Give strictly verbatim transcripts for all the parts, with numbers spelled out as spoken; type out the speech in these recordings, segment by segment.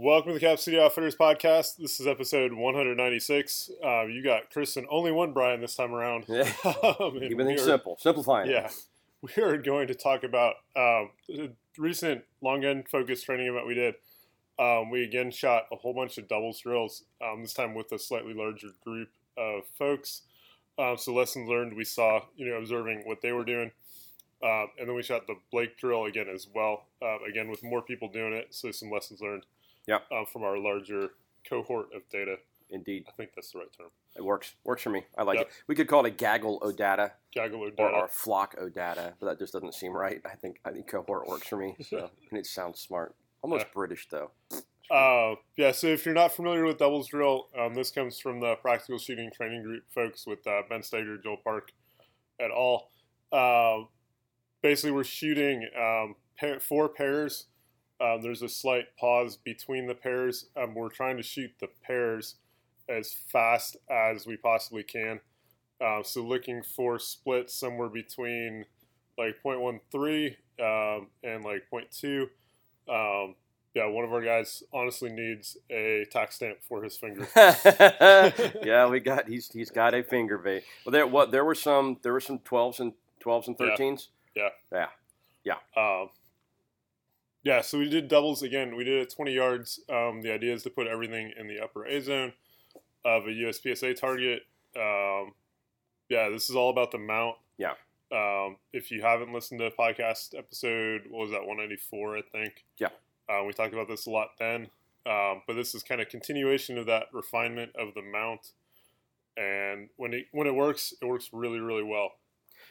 Welcome to the Cap City Outfitters podcast. This is episode one ninety-six. Uh, you got Chris and only one Brian this time around. Yeah. um, Keeping things simple. Simplifying. Yeah. We are going to talk about um, a recent long gun focused training event we did. Um, we again shot a whole bunch of doubles drills, um, this time with a slightly larger group of folks. Um, so lessons learned, we saw, you know, observing what they were doing. Um, and then we shot the Blake drill again as well, uh, again with more people doing it. So some lessons learned. Yeah, um, from our larger cohort of data. Indeed. I think that's the right term. It works. Works for me. I like yep. it. We could call it a gaggle o' data. Gaggle o' data. Or, or flock o' data, but that just doesn't seem right. I think I think cohort works for me, so. And it sounds smart. Almost yeah. British, though. Uh, yeah, so if you're not familiar with doubles drill, um, this comes from the Practical Shooting Training Group folks with uh, Ben Steiger, Joel Park, et al. Uh, basically, we're shooting um, pair, four pairs. Um, there's a slight pause between the pairs. Um, we're trying to shoot the pairs as fast as we possibly can. Uh, so looking for splits somewhere between like zero point one three um, and like zero point two. Um, yeah, one of our guys honestly needs a tack stamp for his finger. yeah, we got he's he's got a finger bait. Well, there what there were some there were some twelves and twelves and thirteens. Yeah. Yeah. Yeah. yeah. Um, Yeah, so we did doubles again. We did it at twenty yards. Um, the idea is to put everything in the upper A zone of a U S P S A target. Um, yeah, this is all about the mount. Yeah. Um, if you haven't listened to a podcast episode, what was that, one ninety-four, I think? Yeah. Uh, we talked about this a lot then. Um, but this is kind of continuation of that refinement of the mount. And when it, when it works, it works really, really well.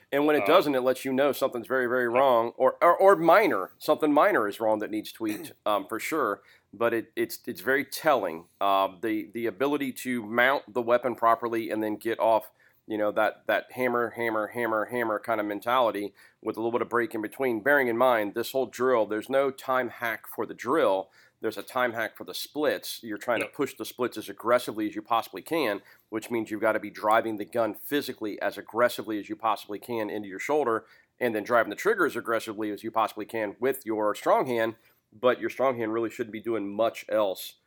And when it doesn't, it lets you know something's very, very wrong, or or, or minor. Something minor is wrong that needs tweaked, um, for sure. But it, it's it's very telling. Uh, the the ability to mount the weapon properly and then get off, you know, that that hammer, hammer, hammer, hammer kind of mentality with a little bit of break in between. Bearing in mind, this whole drill, there's no time hack for the drill. There's a time hack for the splits. You're trying yep. to push the splits as aggressively as you possibly can, which means you've got to be driving the gun physically as aggressively as you possibly can into your shoulder, and then driving the trigger as aggressively as you possibly can with your strong hand, but your strong hand really shouldn't be doing much else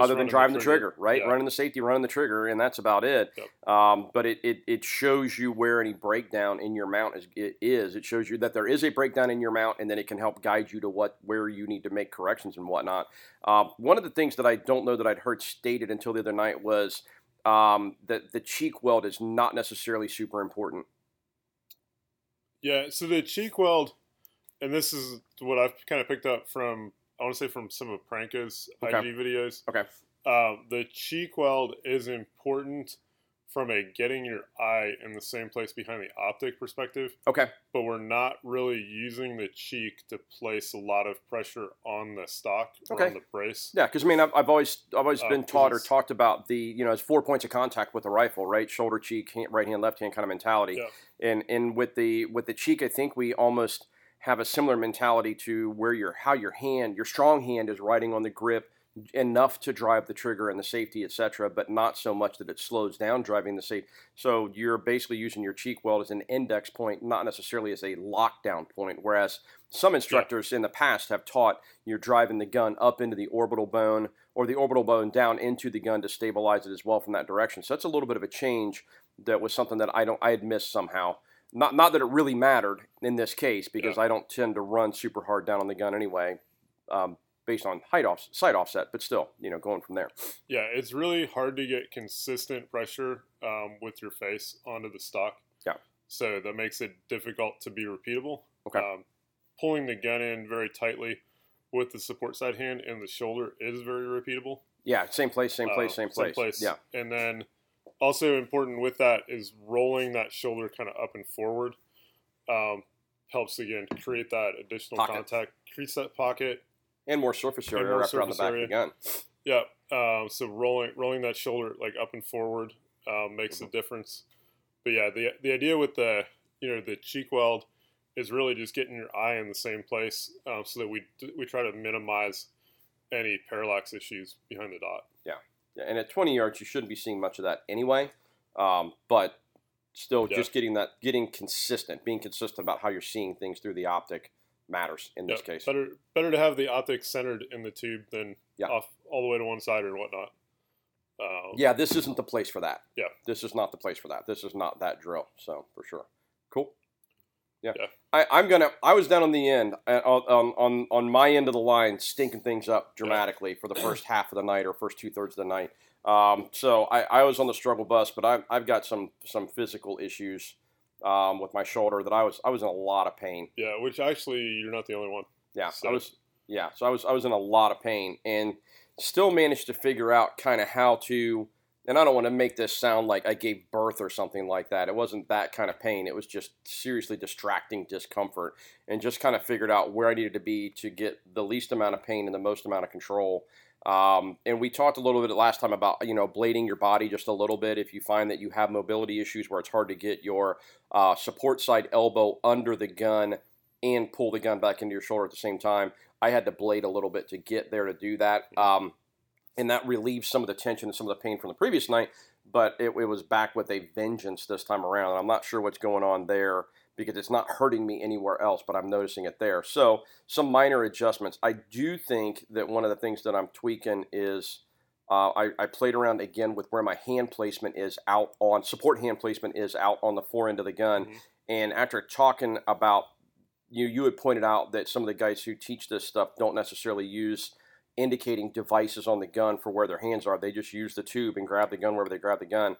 other than driving the trigger, the trigger right? Yeah. Running the safety, running the trigger, and that's about it. Yep. Um, but it, it it shows you where any breakdown in your mount is. It, is. It shows you that there is a breakdown in your mount, and then it can help guide you to what where you need to make corrections and whatnot. Um, one of the things that I don't know that I'd heard stated until the other night was um, that the cheek weld is not necessarily super important. Yeah, so the cheek weld, and this is what I've kind of picked up from, I want to say from some of Pranka's okay. I G videos. Okay. Uh, the cheek weld is important from a getting your eye in the same place behind the optic perspective. Okay. But we're not really using the cheek to place a lot of pressure on the stock or okay. on the brace. Yeah, because I mean, I've, I've always I've always uh, been taught or talked about the, you know, it's four points of contact with a rifle, right? Shoulder, cheek, hand, right hand, left hand kind of mentality. Yeah. And and with the with the cheek, I think we almost have a similar mentality to where your how your hand, your strong hand is riding on the grip enough to drive the trigger and the safety, et cetera, but not so much that it slows down driving the safety. So you're basically using your cheek weld as an index point, not necessarily as a lockdown point, whereas some instructors yeah. in the past have taught you're driving the gun up into the orbital bone or the orbital bone down into the gun to stabilize it as well from that direction. So that's a little bit of a change that was something that I don't I had missed somehow. Not not that it really mattered in this case, because yeah. I don't tend to run super hard down on the gun anyway, um, based on height off, sight offset, but still, you know, going from there. Yeah, it's really hard to get consistent pressure um, with your face onto the stock. Yeah. So that makes it difficult to be repeatable. Okay. Um, pulling the gun in very tightly with the support side hand and the shoulder is very repeatable. Yeah, same place, same place, uh, same place. Same place. Yeah. And then also important with that is rolling that shoulder kind of up and forward. Um, helps, again, create that additional pocket. Contact. Creates that pocket. And more surface area wrapped around the back area. Of the gun. Yeah. Um, so rolling rolling that shoulder like up and forward um, makes mm-hmm. a difference. But, yeah, the the idea with the, you know, the cheek weld is really just getting your eye in the same place um, so that we we try to minimize any parallax issues behind the dot. Yeah. And at twenty yards, you shouldn't be seeing much of that anyway. Um, but still, yeah. just getting that, getting consistent, being consistent about how you're seeing things through the optic matters in this yep. case. Better better to have the optics centered in the tube than yep. off all the way to one side or whatnot. Um, yeah, this isn't the place for that. Yeah. This is not the place for that. This is not that drill, so for sure. Cool. Yeah. yeah. I, I'm going to – I was down on the end, uh, on, on on my end of the line, stinking things up dramatically yeah. for the first half of the night or first two-thirds of the night. Um, so I, I was on the struggle bus, but I've, I've got some, some physical issues um, with my shoulder that I was I was in a lot of pain. Yeah, which actually you're not the only one. Yeah, so. I was yeah, so I was I was in a lot of pain and still managed to figure out kind of how to, and I don't want to make this sound like I gave birth or something like that. It wasn't that kind of pain. It was just seriously distracting discomfort and just kind of figured out where I needed to be to get the least amount of pain and the most amount of control. Um, and we talked a little bit last time about, you know, blading your body just a little bit. If you find that you have mobility issues where it's hard to get your uh, support side elbow under the gun and pull the gun back into your shoulder at the same time, I had to blade a little bit to get there to do that. Um, and that relieves some of the tension and some of the pain from the previous night, but it, it was back with a vengeance this time around. And I'm not sure what's going on there because it's not hurting me anywhere else, but I'm noticing it there. So some minor adjustments. I do think that one of the things that I'm tweaking is uh, I, I played around again with where my hand placement is out on, support hand placement is out on the fore end of the gun. Mm-hmm. And after talking about You you had pointed out that some of the guys who teach this stuff don't necessarily use indicating devices on the gun for where their hands are. They just use the tube and grab the gun wherever they grab the gun.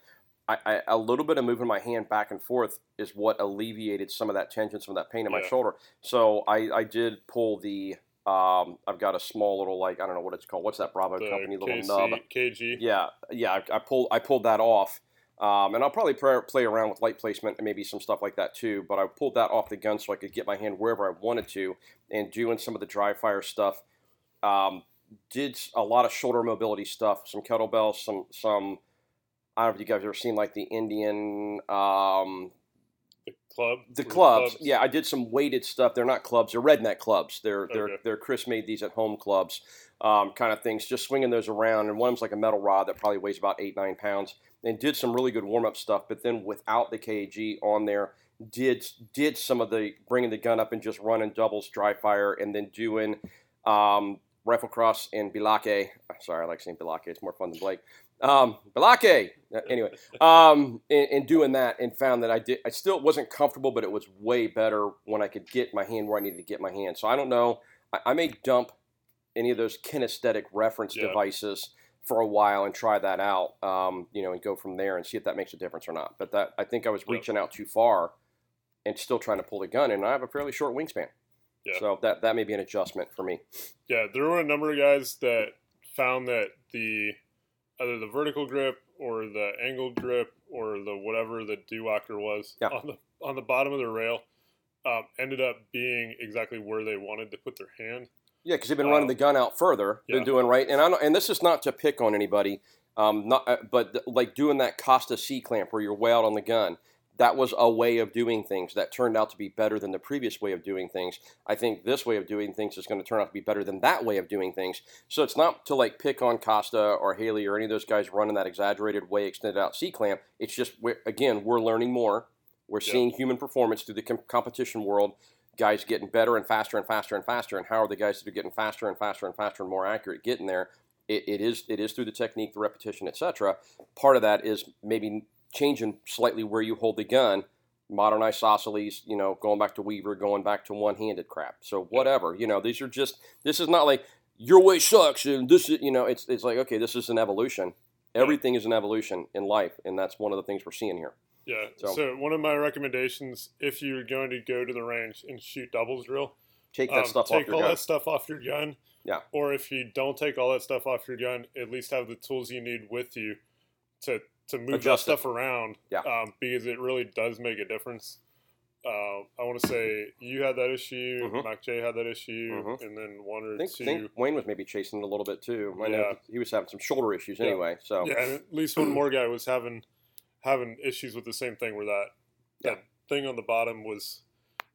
I, I, a little bit of moving my hand back and forth is what alleviated some of that tension, some of that pain in yeah. my shoulder. So I, I did pull the, um, I've got a small little, like, I don't know what it's called. What's that Bravo the company little nub? K G. Yeah, yeah. I, I pulled I pulled that off. Um, and I'll probably pr- play around with light placement and maybe some stuff like that too, but I pulled that off the gun so I could get my hand wherever I wanted to, and doing some of the dry fire stuff, um, did a lot of shoulder mobility stuff, some kettlebells, some, some, I don't know if you guys have ever seen like the Indian, um, the club, the clubs. clubs. Yeah. I did some weighted stuff. They're not clubs. They're redneck clubs. They're, they're, okay. they're Chris made these at home clubs, um, kind of things, just swinging those around. And one's like a metal rod that probably weighs about eight, nine pounds. And did some really good warm-up stuff, but then without the K A G on there, did did some of the bringing the gun up and just running doubles, dry fire, and then doing um, rifle cross and bilake. I'm sorry, I like saying bilake. It's more fun than Blake. Um, bilake! Anyway, um, and, and doing that, and found that I did. I still wasn't comfortable, but it was way better when I could get my hand where I needed to get my hand. So I don't know. I, I may dump any of those kinesthetic reference yeah. devices for a while and try that out, um, you know, and go from there and see if that makes a difference or not. But that I think I was reaching yeah. out too far and still trying to pull the gun, and I have a fairly short wingspan. Yeah. So that, that may be an adjustment for me. Yeah, there were a number of guys that found that the either the vertical grip or the angled grip or the whatever the dewacker was yeah. on the on the bottom of the rail um, ended up being exactly where they wanted to put their hand. Yeah, because they've been um, running the gun out further, yeah. been doing right, and I don't, and this is not to pick on anybody, um, not uh, but th- like doing that Costa C clamp where you're way out on the gun. That was a way of doing things that turned out to be better than the previous way of doing things. I think this way of doing things is going to turn out to be better than that way of doing things. So it's not to like pick on Costa or Haley or any of those guys running that exaggerated way extended out C clamp. It's just we're, again we're learning more, we're yeah. seeing human performance through the com- competition world. Guys getting better and faster and faster and faster, and how are the guys that are getting faster and faster and faster and more accurate getting there? It, it is it is through the technique, the repetition, et cetera. Part of that is maybe changing slightly where you hold the gun, modern isosceles, you know, going back to Weaver, going back to one-handed crap. So whatever, you know, these are just this is not like your way sucks and this is, you know, it's it's like okay, this is an evolution. Everything is an evolution in life, and that's one of the things we're seeing here. Yeah, so. so one of my recommendations, if you're going to go to the range and shoot doubles drill, take that um, stuff take off your all gun. that stuff off your gun. Yeah. Or if you don't take all that stuff off your gun, at least have the tools you need with you to, to move Adjust that it. stuff around. Yeah. Um, because it really does make a difference. Uh, I want to say you had that issue, mm-hmm. Mac J had that issue, mm-hmm. and then one or I think, two. I think Wayne was maybe chasing it a little bit too. I yeah. know he was having some shoulder issues yeah. anyway. So yeah, and at least one more guy was having. having issues with the same thing where that that yeah. thing on the bottom was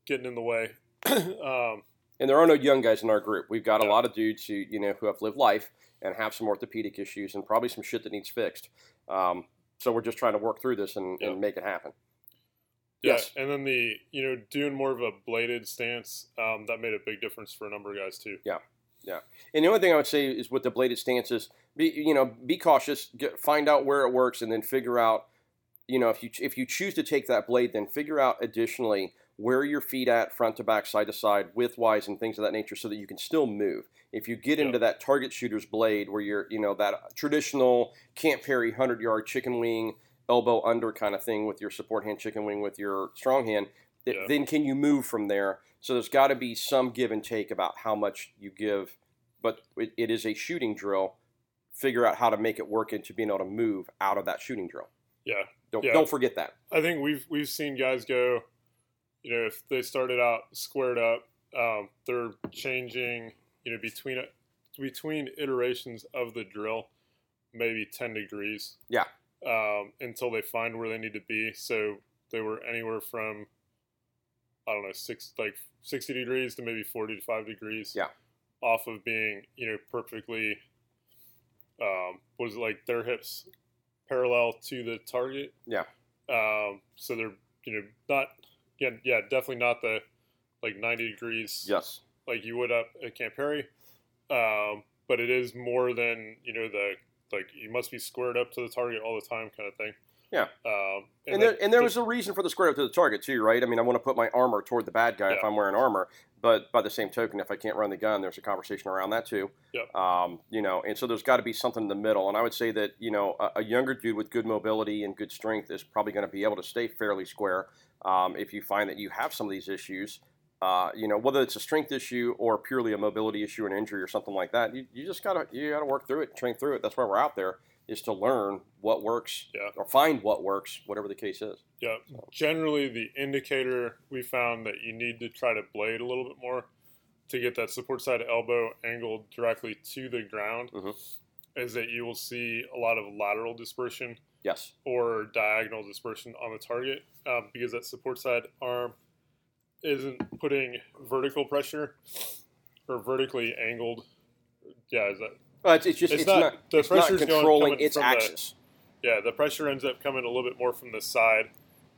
getting in the way. um, and there are no young guys in our group. We've got yeah. a lot of dudes who, you know, who have lived life and have some orthopedic issues and probably some shit that needs fixed. Um, so we're just trying to work through this and, yeah. and make it happen. Yeah, yes. And then the, you know, doing more of a bladed stance, um, that made a big difference for a number of guys too. Yeah, yeah. And the only thing I would say is with the bladed stances, be, you know, be cautious, get, find out where it works, and then figure out, you know, if you if you choose to take that blade, then figure out additionally where your feet at, front to back, side to side, width-wise, and things of that nature, so that you can still move. If you get yeah. into that target shooter's blade where you're, you know, that traditional Camp Perry hundred-yard chicken wing, elbow under kind of thing with your support hand, chicken wing with your strong hand, th- yeah. then can you move from there? So there's got to be some give and take about how much you give, but it, it is a shooting drill. Figure out how to make it work into being able to move out of that shooting drill. Yeah. Don't, yeah. don't forget that. I think we've we've seen guys go, you know, if they started out squared up, um, they're changing, you know, between between iterations of the drill, maybe ten degrees. Yeah. Um, until they find where they need to be. So they were anywhere from, I don't know, six like sixty degrees to maybe forty-five degrees. Yeah. Off of being, you know, perfectly, um, what is it, like their hips parallel to the target. Yeah. Um, so they're, you know, not, yeah, yeah, definitely not the like ninety degrees. Yes. Like you would up at Camp Perry. Um, but it is more than, you know, the, like, you must be squared up to the target all the time kind of thing. Yeah. Um, and, and there, and there was a reason for the squared up to the target, too, right? I mean, I want to put my armor toward the bad guy yeah. if I'm wearing armor. But by the same token, if I can't run the gun, there's a conversation around that, too. Yep. Um, you know, and so there's got to be something in the middle. And I would say that, you know, a, a younger dude with good mobility and good strength is probably going to be able to stay fairly square. Um, if you find that you have some of these issues, uh, you know, whether it's a strength issue or purely a mobility issue, an injury or something like that, you, you just gotta you gotta work through it, train through it. That's why we're out there, is to learn what works yeah. or find what works, whatever the case is. Yeah. So. Generally, the indicator we found that you need to try to blade a little bit more to get that support side elbow angled directly to the ground mm-hmm. is that you will see a lot of lateral dispersion. Yes. Or diagonal dispersion on the target, um, because that support side arm isn't putting vertical pressure or vertically angled. Yeah, is that? Well, it's, it's just it's, it's not, not the it's pressure's not controlling its axis. The, yeah, the pressure ends up coming a little bit more from the side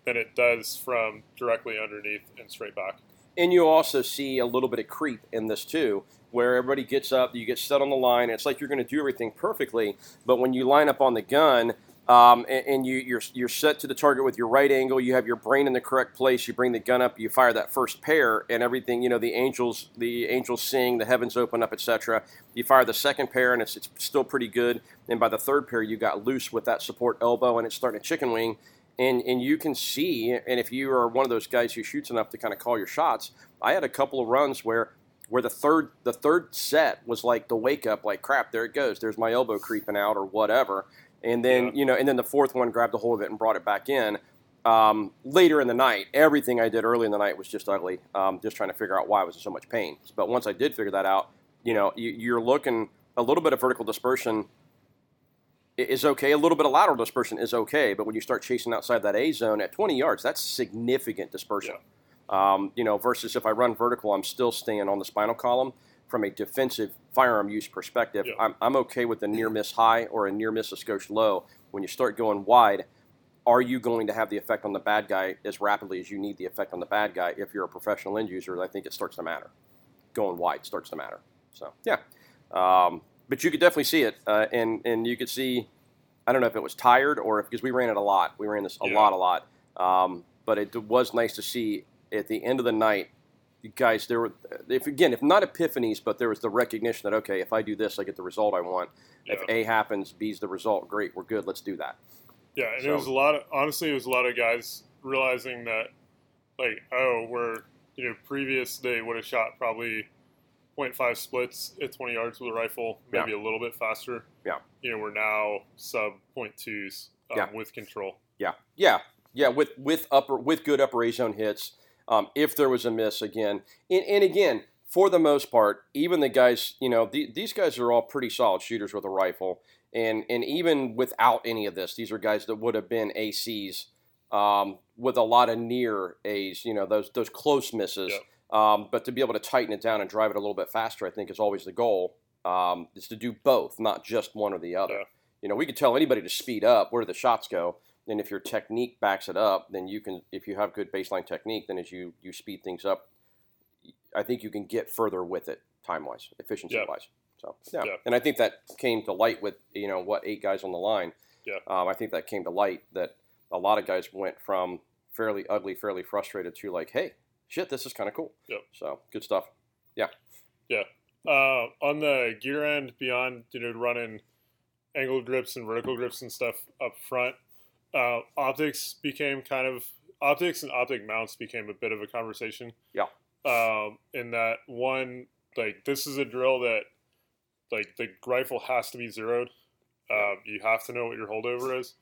than it does from directly underneath and straight back. And you also see a little bit of creep in this too, where everybody gets up, you get set on the line, and it's like you're going to do everything perfectly, but when you line up on the gun. Um, and, and you, you're you're set to the target with your right angle. You have your brain in the correct place. You bring the gun up. You fire that first pair, and everything. You know, the angels, the angels sing, the heavens open up, et cetera. You fire the second pair, and it's it's still pretty good. And by the third pair, you got loose with that support elbow, and it's starting to chicken wing. And and you can see. And if you are one of those guys who shoots enough to kind of call your shots, I had a couple of runs where. Where the third the third set was like the wake up, like crap, there it goes. There's my elbow creeping out or whatever. And then yeah. you know, and then the fourth one grabbed a hold of it and brought it back in. Um, later in the night, everything I did early in the night was just ugly. Um, just trying to figure out why I was in so much pain. But once I did figure that out, you know, you, you're looking a little bit of vertical dispersion is okay. A little bit of lateral dispersion is okay. But when you start chasing outside that A zone at twenty yards, that's significant dispersion. Yeah. Um, you know, versus if I run vertical, I'm still staying on the spinal column. From a defensive firearm use perspective, yeah. I'm, I'm okay with a near miss high or a near miss a skosh low. When you start going wide, are you going to have the effect on the bad guy as rapidly as you need the effect on the bad guy? If you're a professional end user, I think it starts to matter. Going wide starts to matter. So, yeah. Um, but you could definitely see it. Uh, and, and you could see, I don't know if it was tired or if, because we ran it a lot. We ran this a yeah. lot, a lot. Um, but it was nice to see. At the end of the night, you guys, there were, if again, if not epiphanies, but there was the recognition that, okay, if I do this, I get the result I want. Yeah. If A happens, B's the result. Great, we're good. Let's do that. Yeah, and so, it was a lot of, honestly, it was a lot of guys realizing that, like, oh, we're, you know, previous they would have shot probably point five splits at twenty yards with a rifle, maybe yeah. a little bit faster. Yeah. You know, we're now sub point twos um, yeah. with control. Yeah, yeah, yeah, with, with, upper, with good upper A zone hits. Um, if there was a miss again, and, and again, for the most part, even the guys, you know, the, these guys are all pretty solid shooters with a rifle, and and even without any of this, these are guys that would have been A Cs um, with a lot of near A's, you know, those those close misses. Yeah. Um, but to be able to tighten it down and drive it a little bit faster, I think, is always the goal. Um, is to do both, not just one or the other. Yeah. You know, we could tell anybody to speed up where the shots go. And if your technique backs it up, then you can, if you have good baseline technique, then as you, you speed things up, I think you can get further with it time-wise, efficiency-wise. Yep. So, yeah. Yep. And I think that came to light with, you know, what, eight guys on the line. Yeah. Um, I think that came to light that a lot of guys went from fairly ugly, fairly frustrated to like, hey, shit, this is kind of cool. Yep. So, good stuff. Yeah. Yeah. Uh, on the gear end, beyond, you know, running angle grips and vertical grips and stuff up front, uh, optics became kind of optics and optic mounts became a bit of a conversation. Yeah. Um, in that one, like, this is a drill that, like, the rifle has to be zeroed. Uh, you have to know what your holdover is,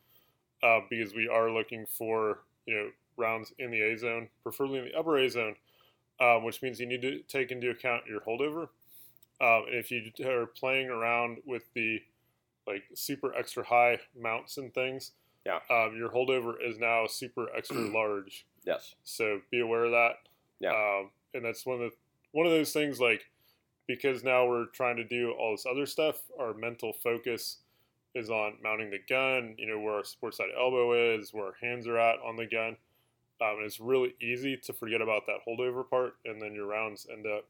uh, because we are looking for, you know, rounds in the A zone, preferably in the upper A zone, uh, which means you need to take into account your holdover. Um, and if you are playing around with the, like, super extra high mounts and things, yeah, um, your holdover is now super extra large. Yes. So be aware of that. Yeah. Um, and that's one of the, one of those things, like, because now we're trying to do all this other stuff, our mental focus is on mounting the gun, you know, where our support side elbow is, where our hands are at on the gun. Um, and it's really easy to forget about that holdover part, and then your rounds end up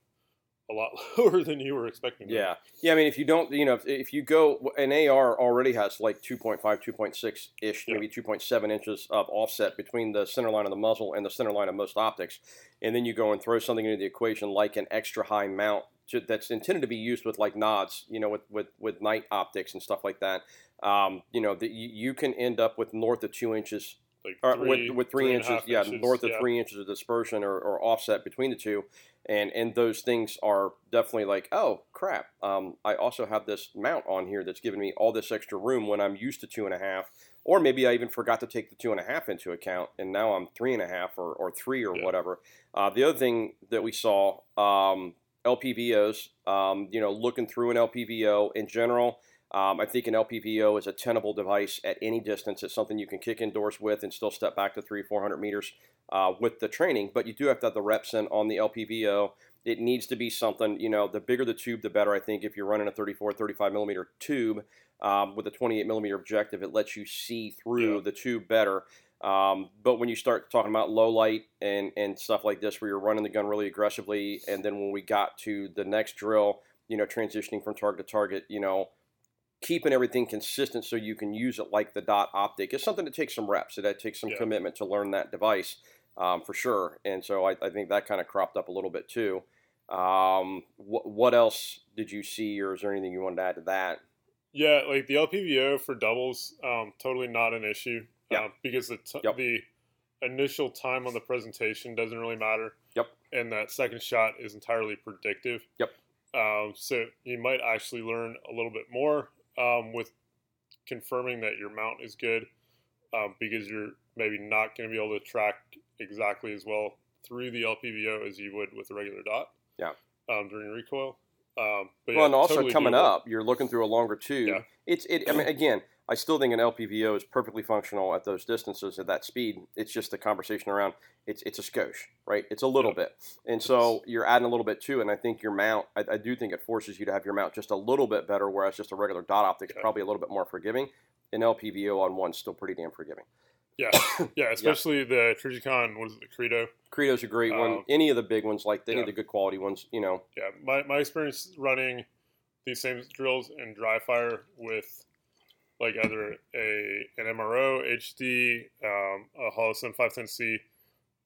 a lot lower than you were expecting. Yeah. Yeah, I mean, if you don't, you know, if, if you go, an A R already has like two point five, two point six-ish, yeah, maybe two point seven inches of offset between the center line of the muzzle and the center line of most optics. And then you go and throw something into the equation like an extra high mount to, that's intended to be used with like nods, you know, with, with, with night optics and stuff like that. Um, you know, the, you, you can end up with north of two inches Like three, with, with three, three inches, yeah, inches, north of yeah. three inches of dispersion or, or offset between the two, and and those things are definitely like, oh crap, um, I also have this mount on here that's giving me all this extra room when I'm used to two and a half, or maybe I even forgot to take the two and a half into account, and now I'm three and a half or, or three or yeah. whatever. Uh, the other thing that we saw, um, L P V Os, um, you know, looking through an L P V O in general. Um, I think an L P V O is a tenable device at any distance. It's something you can kick indoors with and still step back to three, four hundred meters uh, with the training. But you do have to have the reps in on the L P V O. It needs to be something, you know, the bigger the tube, the better. I think if you're running a thirty-four, thirty-five millimeter tube um, with a twenty-eight millimeter objective, it lets you see through yeah. the tube better. Um, but when you start talking about low light and, and stuff like this, where you're running the gun really aggressively, and then when we got to the next drill, you know, transitioning from target to target, you know, keeping everything consistent so you can use it like the dot optic is something that takes some reps. That takes some yeah. commitment to learn that device um, for sure. And so I, I think that kind of cropped up a little bit too. Um, wh- what else did you see, or is there anything you wanted to add to that? Yeah, like the L P V O for doubles, um, totally not an issue yeah. uh, because the, t- yep. the initial time on the presentation doesn't really matter. Yep. And that second shot is entirely predictive. Yep. Um, so you might actually learn a little bit more Um, with confirming that your mount is good, um, because you're maybe not going to be able to track exactly as well through the L P V O as you would with a regular dot. Yeah. Um, during recoil. Um, but well, yeah, and also totally coming doable. up, you're looking through a longer tube. Yeah. It's it. I mean, again, I still think an L P V O is perfectly functional at those distances at that speed. It's just the conversation around it's it's a skosh, right? It's a little yeah. bit, and so you're adding a little bit too. And I think your mount, I, I do think it forces you to have your mount just a little bit better, whereas just a regular dot optic is yeah. probably a little bit more forgiving. An L P V O on one's still pretty damn forgiving. Yeah, yeah, especially yeah. the Trijicon, what is it, the Credo? Credo's a great um, one. Any of the big ones, like any yeah. of the good quality ones, you know. Yeah, my, my experience running these same drills in dry fire with, like, either a an M R O H D, um, a Holosun five ten C,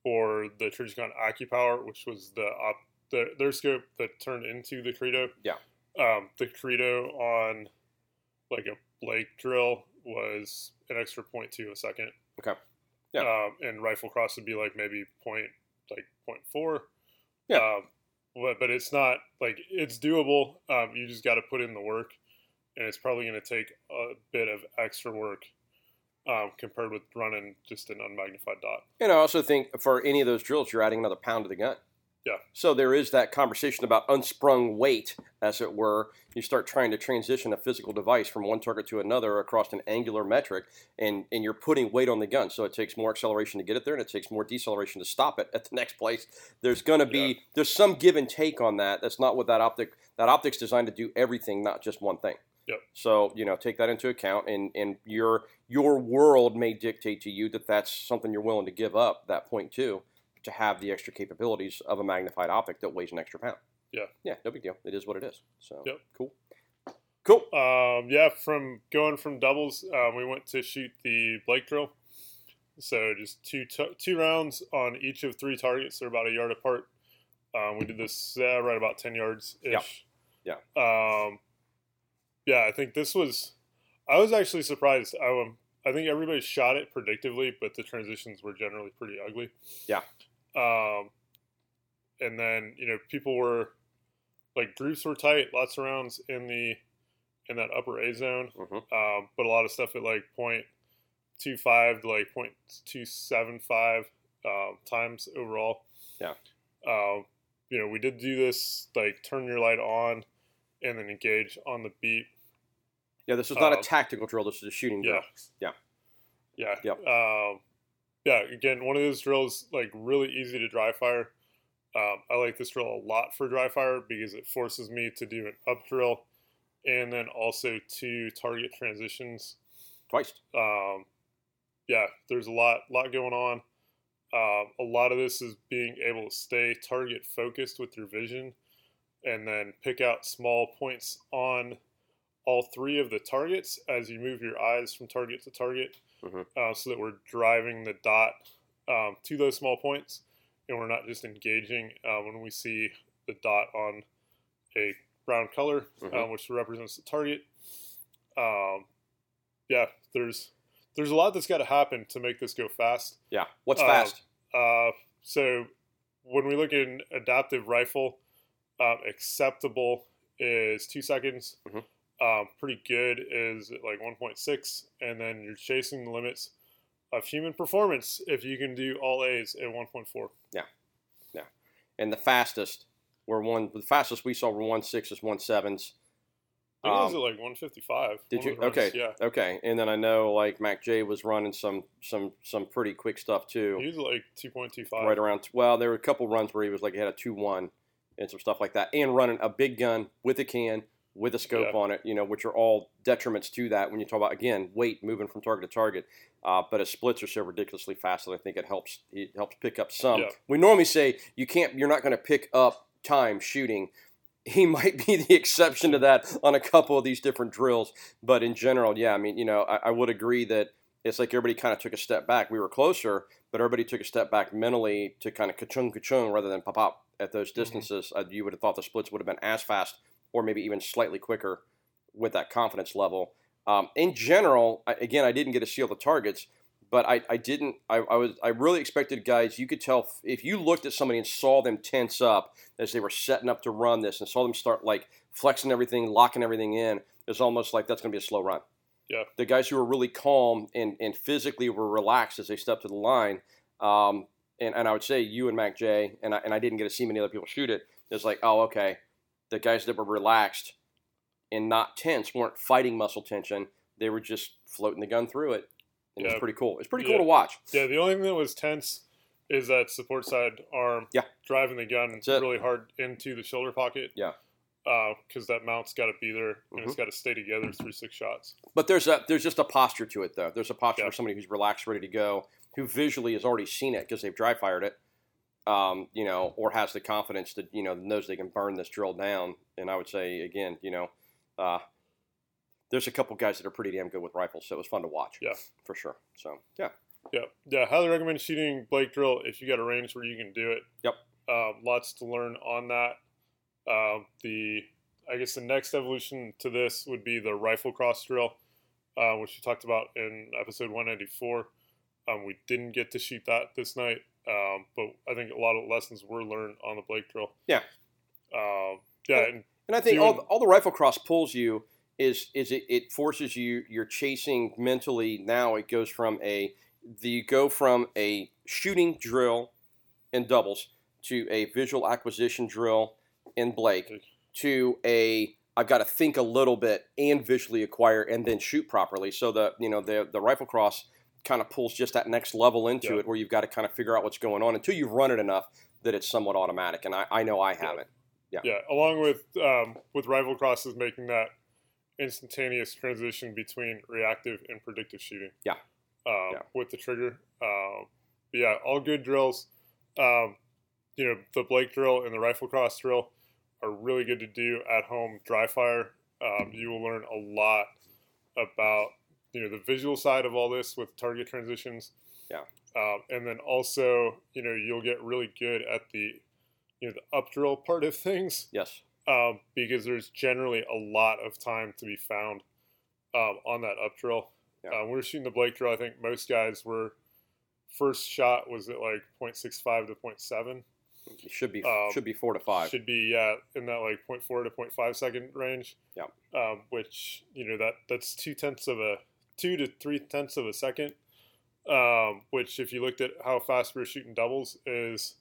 or the Trijicon Accupower, which was the, op, the their scope that turned into the Credo. Yeah. Um, the Credo on, like, a Blake drill was an extra point two a second. Okay. Yeah. Um, and rifle cross would be like maybe point like point four. Yeah. Um, but but it's not like it's doable. Um, you just got to put in the work, and it's probably going to take a bit of extra work um, compared with running just an unmagnified dot. And I also think for any of those drills, you're adding another pound to the gun. Yeah. So there is that conversation about unsprung weight, as it were. You start trying to transition a physical device from one target to another across an angular metric, and, and you're putting weight on the gun. So it takes more acceleration to get it there, and it takes more deceleration to stop it at the next place. There's going to be yeah. there's some give and take on that. That's not what that optic that optic's designed to do everything, not just one thing. Yep. So, you know, take that into account, and, and your your world may dictate to you that that's something you're willing to give up at that point, too, to have the extra capabilities of a magnified optic that weighs an extra pound. Yeah. Yeah, no big deal. It is what it is. So, yep. cool. Cool. Um, yeah, from going from doubles, um, we went to shoot the Blake drill. So just two t- two rounds on each of three targets. They're about a yard apart. Um, we did this uh, right about ten yards-ish. Yeah. Yeah. Um, Yeah, I think this was – I was actually surprised. I, um, I think everybody shot it predictively, but the transitions were generally pretty ugly. Yeah. Um, and then, you know, people were – like groups were tight, lots of rounds in the in that upper A zone, mm-hmm. um, but a lot of stuff at like point two five to like point two seven five uh, times overall. Yeah. Um, you know, we did do this, like turn your light on and then engage on the beat. Yeah, this is not um, a tactical drill. This is a shooting drill. Yeah. Yeah. Yeah. Yep. Um, yeah, again, one of those drills, like, really easy to dry fire. Um, I like this drill a lot for dry fire because it forces me to do an up drill and then also two target transitions. Twice. Um, yeah, there's a lot, lot going on. Um, a lot of this is being able to stay target focused with your vision and then pick out small points on all three of the targets as you move your eyes from target to target, mm-hmm. uh, so that we're driving the dot um, to those small points, and we're not just engaging uh, when we see the dot on a brown color, mm-hmm. uh, which represents the target. Um, yeah, there's there's a lot that's got to happen to make this go fast. Yeah, what's uh, fast? Uh, so when we look at an adaptive rifle, Um, acceptable is two seconds. Mm-hmm. Um, pretty good is like one point six, and then you're chasing the limits of human performance if you can do all A's at one point four. Yeah, yeah. And the fastest, were one the fastest we saw were one point sixes, one point sevens. I um, was at like one fifty-five. Did one you? Runs, okay. Yeah. Okay. And then I know like Mac J was running some some some pretty quick stuff too. He was like two point two five. Right around. Well, there were a couple runs where he was like he had a two one. And some stuff like that, and running a big gun with a can, with a scope yeah. on it, you know, which are all detriments to that when you talk about, again, weight moving from target to target. Uh, but his splits are so ridiculously fast that I think it helps it helps pick up some. Yeah. We normally say you can't, you're not going to pick up time shooting. He might be the exception to that on a couple of these different drills. But in general, yeah, I mean, you know, I, I would agree that it's like everybody kind of took a step back. We were closer, but everybody took a step back mentally to kind of ka-chung, ka-chung rather than pop-pop. At those distances, mm-hmm. uh, you would have thought the splits would have been as fast or maybe even slightly quicker with that confidence level. Um, in general, I, again, I didn't get to see all the targets, but I, I didn't I, – I was I really expected guys – you could tell if you looked at somebody and saw them tense up as they were setting up to run this and saw them start like flexing everything, locking everything in, it's almost like that's going to be a slow run. Yeah. The guys who were really calm and, and physically were relaxed as they stepped to the line um, – And, and I would say you and Mac J, and I, and I didn't get to see many other people shoot it. It's like, oh, okay, the guys that were relaxed and not tense weren't fighting muscle tension. They were just floating the gun through it, and yeah. it was pretty cool. It's pretty yeah. cool to watch. Yeah, the only thing that was tense is that support side arm yeah. driving the gun really hard into the shoulder pocket. Yeah. Because uh, that mount's got to be there, and mm-hmm. it's got to stay together through six shots. But there's a there's just a posture to it, though. There's a posture yeah. for somebody who's relaxed, ready to go, who visually has already seen it because they've dry fired it, um, you know, or has the confidence that, you know, knows they can burn this drill down. And I would say, again, you know, uh, there's a couple guys that are pretty damn good with rifles, so it was fun to watch. Yeah. For sure. So, yeah. Yeah. Yeah, highly recommend shooting Blake drill if you got a range where you can do it. Yep. Uh, lots to learn on that. Uh, the I guess the next evolution to this would be the rifle cross drill, uh, which we talked about in episode one ninety-four. Um, we didn't get to shoot that this night, um, but I think a lot of lessons were learned on the Blake drill. Yeah, uh, yeah, and, and I think doing, all, the, all the rifle cross pulls you is is it, it forces you you're chasing mentally. Now it goes from a the you go from a shooting drill and doubles to a visual acquisition drill in Blake to a I've got to think a little bit and visually acquire and then shoot properly. So the you know the the rifle cross kind of pulls just that next level into yep. it where you've got to kind of figure out what's going on until you've run it enough that it's somewhat automatic. And I, I know I haven't. Yeah. Yeah. Along with um, with rifle crosses, making that instantaneous transition between reactive and predictive shooting. Yeah. Um, yeah. With the trigger. Um, but yeah. All good drills. Um, you know, the Blake drill and the rifle cross drill are really good to do at home dry fire. Um, you will learn a lot about, you know, the visual side of all this with target transitions. Yeah. Um, and then also, you know, you'll get really good at the, you know, the up drill part of things. Yes. Um, because there's generally a lot of time to be found um, on that up drill. Yeah. Uh, we were shooting the Blake drill. I think most guys were first shot was at like point six five to point seven. It should be um, should be four to five. Should be yeah in that like point four to point five second range. Yeah. Um, which you know that that's two tenths of a two to three tenths of a second. Um, which if you looked at how fast we were shooting doubles is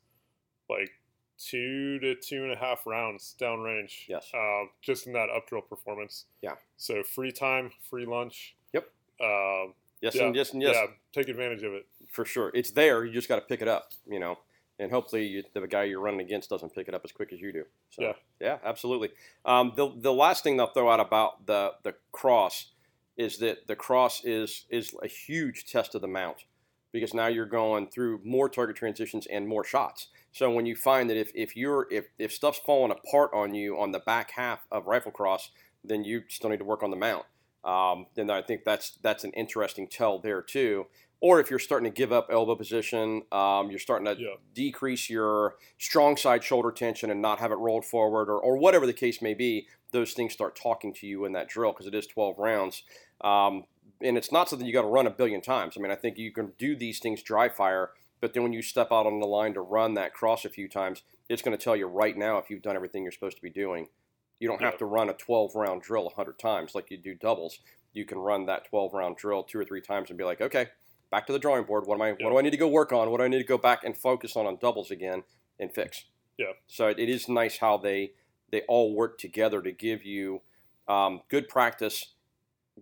like two to two and a half rounds downrange. Yes. Um, just in that up drill performance. Yeah. So free time, free lunch. Yep. Um, yes yeah, and yes and yes. Yeah. Take advantage of it for sure. It's there. You just got to pick it up. You know. And hopefully you, the guy you're running against doesn't pick it up as quick as you do. So, yeah. Yeah, absolutely. Um, the the last thing they'll throw out about the the cross is that the cross is is a huge test of the mount because now you're going through more target transitions and more shots. So when you find that if if you're if, if stuff's falling apart on you on the back half of rifle cross, then you still need to work on the mount. Um, and I think that's that's an interesting tell there too. Or if you're starting to give up elbow position, um, you're starting to yeah. decrease your strong side shoulder tension and not have it rolled forward or, or whatever the case may be, those things start talking to you in that drill because it is twelve rounds. Um, and it's not something you got to run a billion times. I mean, I think you can do these things dry fire, but then when you step out on the line to run that cross a few times, it's going to tell you right now if you've done everything you're supposed to be doing. You don't yeah. have to run a twelve-round drill one hundred times like you do doubles. You can run that twelve-round drill two or three times and be like, okay, back to the drawing board. What am I? Yep. What do I need to go work on? What do I need to go back and focus on on doubles again and fix? Yeah. So it, it is nice how they they all work together to give you um, good practice,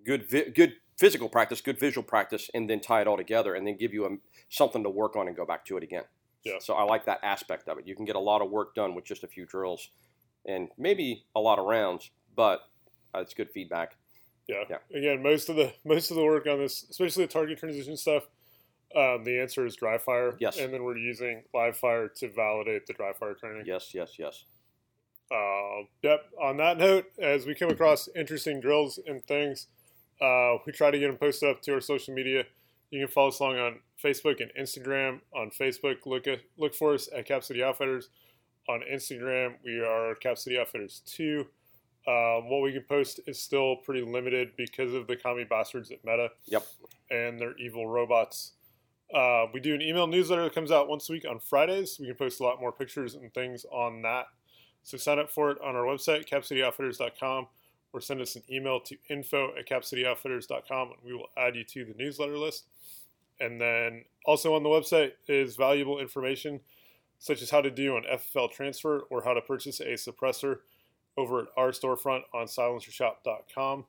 good vi- good physical practice, good visual practice, and then tie it all together and then give you a, something to work on and go back to it again. Yeah. So I like that aspect of it. You can get a lot of work done with just a few drills and maybe a lot of rounds, but uh, it's good feedback. Yeah. yeah. Again, most of the most of the work on this, especially the target transition stuff, um, the answer is dry fire. Yes. And then we're using live fire to validate the dry fire training. Yes, yes, yes. Uh, yep. On that note, as we come across interesting drills and things, uh, we try to get them posted up to our social media. You can follow us along on Facebook and Instagram. On Facebook, look at, look for us at Cap City Outfitters. On Instagram, we are Cap City Outfitters two. Um, what we can post is still pretty limited because of the commie bastards at Meta. Yep. And their evil robots. Uh, we do an email newsletter that comes out once a week on Fridays. We can post a lot more pictures and things on that. So sign up for it on our website, cap city outfitters dot com, or send us an email to info at cap city outfitters dot com, and we will add you to the newsletter list. And then also on the website is valuable information, such as how to do an F F L transfer or how to purchase a suppressor over at our storefront on silencer shop dot com.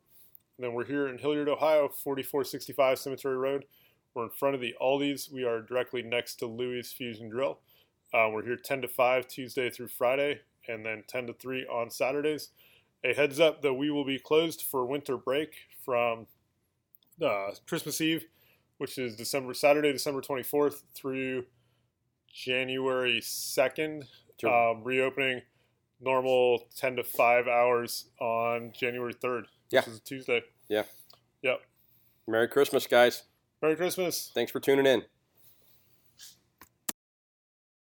And then we're here in Hilliard, Ohio, forty-four sixty-five Cemetery Road. We're in front of the Aldi's. We are directly next to Louie's Fusion Drill. Uh, we're here ten to five Tuesday through Friday, and then ten to three on Saturdays. A heads up that we will be closed for winter break from uh, Christmas Eve, which is December Saturday, December twenty-fourth, through January second, sure. um, reopening normal ten to five hours on January third, which yeah. is a Tuesday. Yeah. Yep. Merry Christmas, guys. Merry Christmas. Thanks for tuning in.